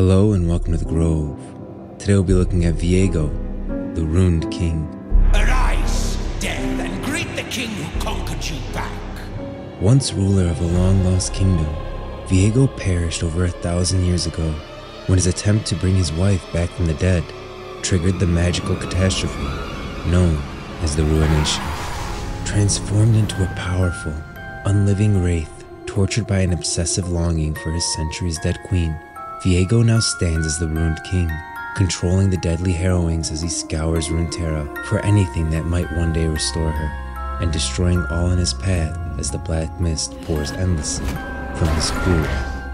Hello and welcome to the Grove. Today we'll be looking at Viego, the Ruined King. Arise, Death, and greet the king who conquered you back. Once ruler of a long-lost kingdom, Viego perished over 1,000 years ago when his attempt to bring his wife back from the dead triggered the magical catastrophe known as the Ruination. Transformed into a powerful, unliving wraith tortured by an obsessive longing for his centuries dead queen, Viego now stands as the Ruined King, controlling the deadly Harrowings as he scours Runeterra for anything that might one day restore her, and destroying all in his path as the Black Mist pours endlessly from his cruel,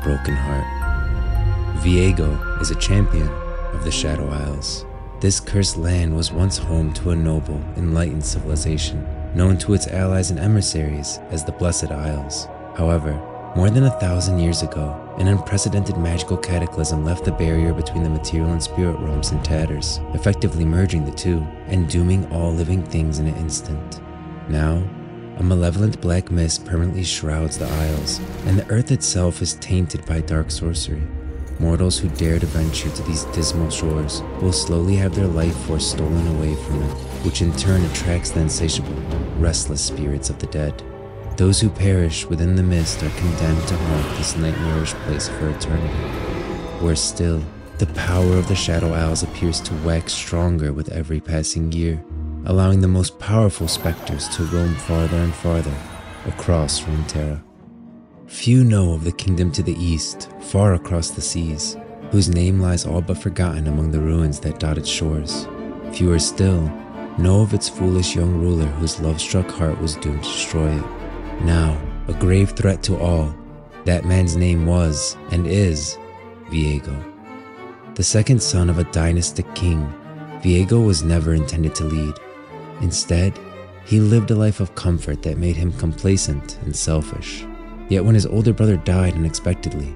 broken heart. Viego is a champion of the Shadow Isles. This cursed land was once home to a noble, enlightened civilization, known to its allies and emissaries as the Blessed Isles. However, more than 1,000 years ago, an unprecedented magical cataclysm left the barrier between the material and spirit realms in tatters, effectively merging the two and dooming all living things in an instant. Now, a malevolent black mist permanently shrouds the isles, and the earth itself is tainted by dark sorcery. Mortals who dare to venture to these dismal shores will slowly have their life force stolen away from them, which in turn attracts the insatiable, restless spirits of the dead. Those who perish within the mist are condemned to haunt this nightmarish place for eternity, where still, the power of the Shadow Isles appears to wax stronger with every passing year, allowing the most powerful specters to roam farther and farther across Runeterra. Few know of the kingdom to the east, far across the seas, whose name lies all but forgotten among the ruins that dot its shores. Fewer still know of its foolish young ruler whose love-struck heart was doomed to destroy it. Now, a grave threat to all, that man's name was, and is, Viego. The second son of a dynastic king, Viego was never intended to lead. Instead, he lived a life of comfort that made him complacent and selfish. Yet when his older brother died unexpectedly,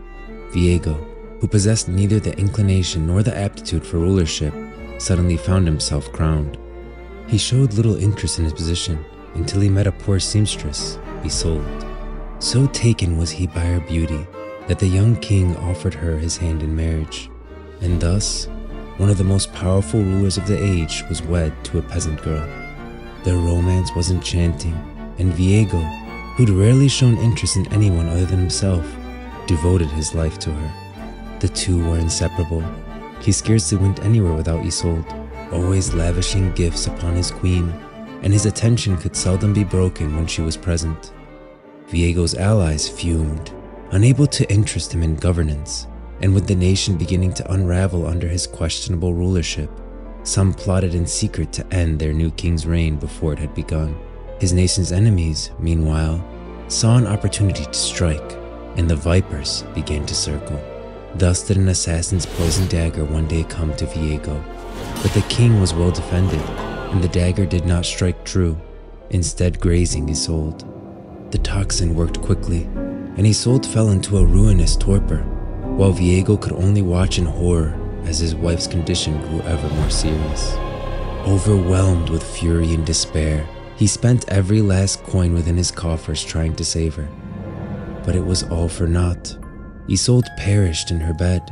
Viego, who possessed neither the inclination nor the aptitude for rulership, suddenly found himself crowned. He showed little interest in his position until he met a poor seamstress, Isolde. So taken was he by her beauty that the young king offered her his hand in marriage, and thus, one of the most powerful rulers of the age was wed to a peasant girl. Their romance was enchanting, and Viego, who'd rarely shown interest in anyone other than himself, devoted his life to her. The two were inseparable. He scarcely went anywhere without Isolde, always lavishing gifts upon his queen, and his attention could seldom be broken when she was present. Viego's allies fumed, unable to interest him in governance, and with the nation beginning to unravel under his questionable rulership, some plotted in secret to end their new king's reign before it had begun. His nation's enemies, meanwhile, saw an opportunity to strike, and the vipers began to circle. Thus did an assassin's poisoned dagger one day come to Viego, but the king was well defended, and the dagger did not strike true, instead grazing Isolde. The toxin worked quickly, and Isolde fell into a ruinous torpor, while Viego could only watch in horror as his wife's condition grew ever more serious. Overwhelmed with fury and despair, he spent every last coin within his coffers trying to save her. But it was all for naught. Isolde perished in her bed,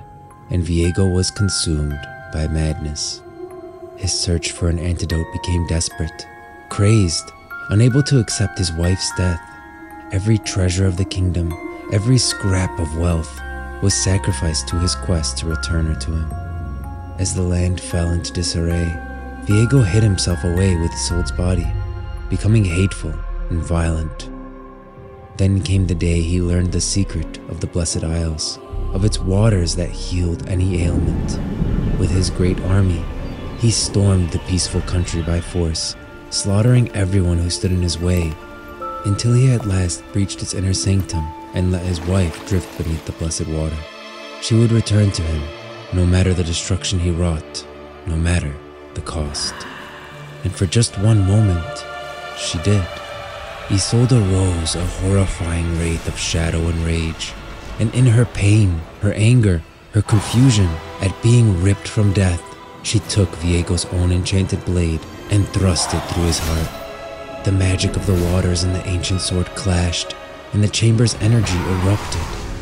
and Viego was consumed by madness. His search for an antidote became desperate. Crazed, unable to accept his wife's death, every treasure of the kingdom, every scrap of wealth, was sacrificed to his quest to return her to him. As the land fell into disarray, Viego hid himself away with Isolde's body, becoming hateful and violent. Then came the day he learned the secret of the Blessed Isles, of its waters that healed any ailment. With his great army, he stormed the peaceful country by force, slaughtering everyone who stood in his way, until he at last breached its inner sanctum and let his wife drift beneath the blessed water. She would return to him, no matter the destruction he wrought, no matter the cost. And for just one moment, she did. Isolde arose, a horrifying wraith of shadow and rage, and in her pain, her anger, her confusion at being ripped from death, she took Viego's own enchanted blade and thrust it through his heart. The magic of the waters and the ancient sword clashed, and the chamber's energy erupted,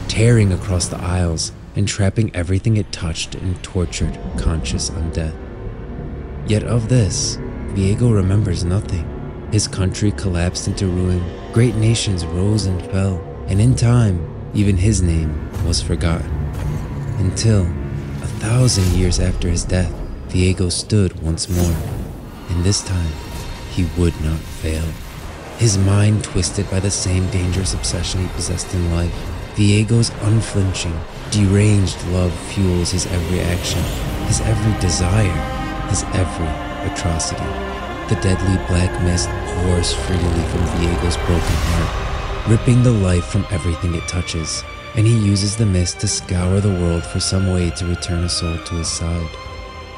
tearing across the aisles entrapping everything it touched in tortured, conscious undeath. Yet of this, Viego remembers nothing. His country collapsed into ruin, great nations rose and fell, and in time, even his name was forgotten. Until, 1,000 years after his death, Viego stood once more, and this time, he would not fail. His mind twisted by the same dangerous obsession he possessed in life, Viego's unflinching, deranged love fuels his every action, his every desire, his every atrocity. The deadly black mist pours freely from Viego's broken heart, ripping the life from everything it touches, and he uses the mist to scour the world for some way to return a soul to his side.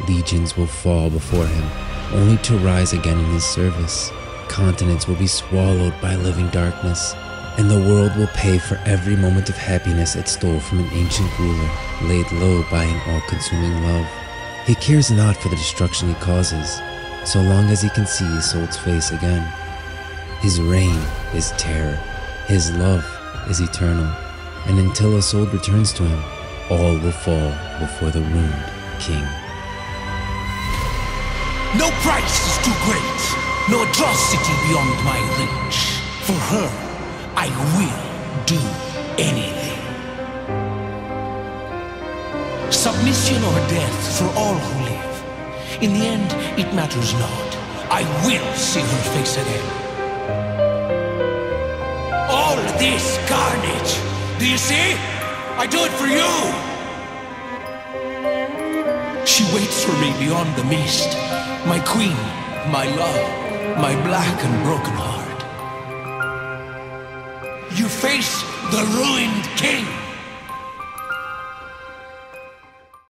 Legions will fall before him, only to rise again in his service. Continents will be swallowed by living darkness, and the world will pay for every moment of happiness it stole from an ancient ruler, laid low by an all-consuming love. He cares not for the destruction he causes, so long as he can see Isolde's face again. His reign is terror, his love is eternal, and until Isolde returns to him, all will fall before the ruined king. No price is too great! No atrocity beyond my reach. For her, I will do anything. Submission or death for all who live. In the end, it matters not. I will see her face again. All this carnage, do you see? I do it for you! She waits for me beyond the mist. My queen, my love. My black and broken heart. You face the ruined king!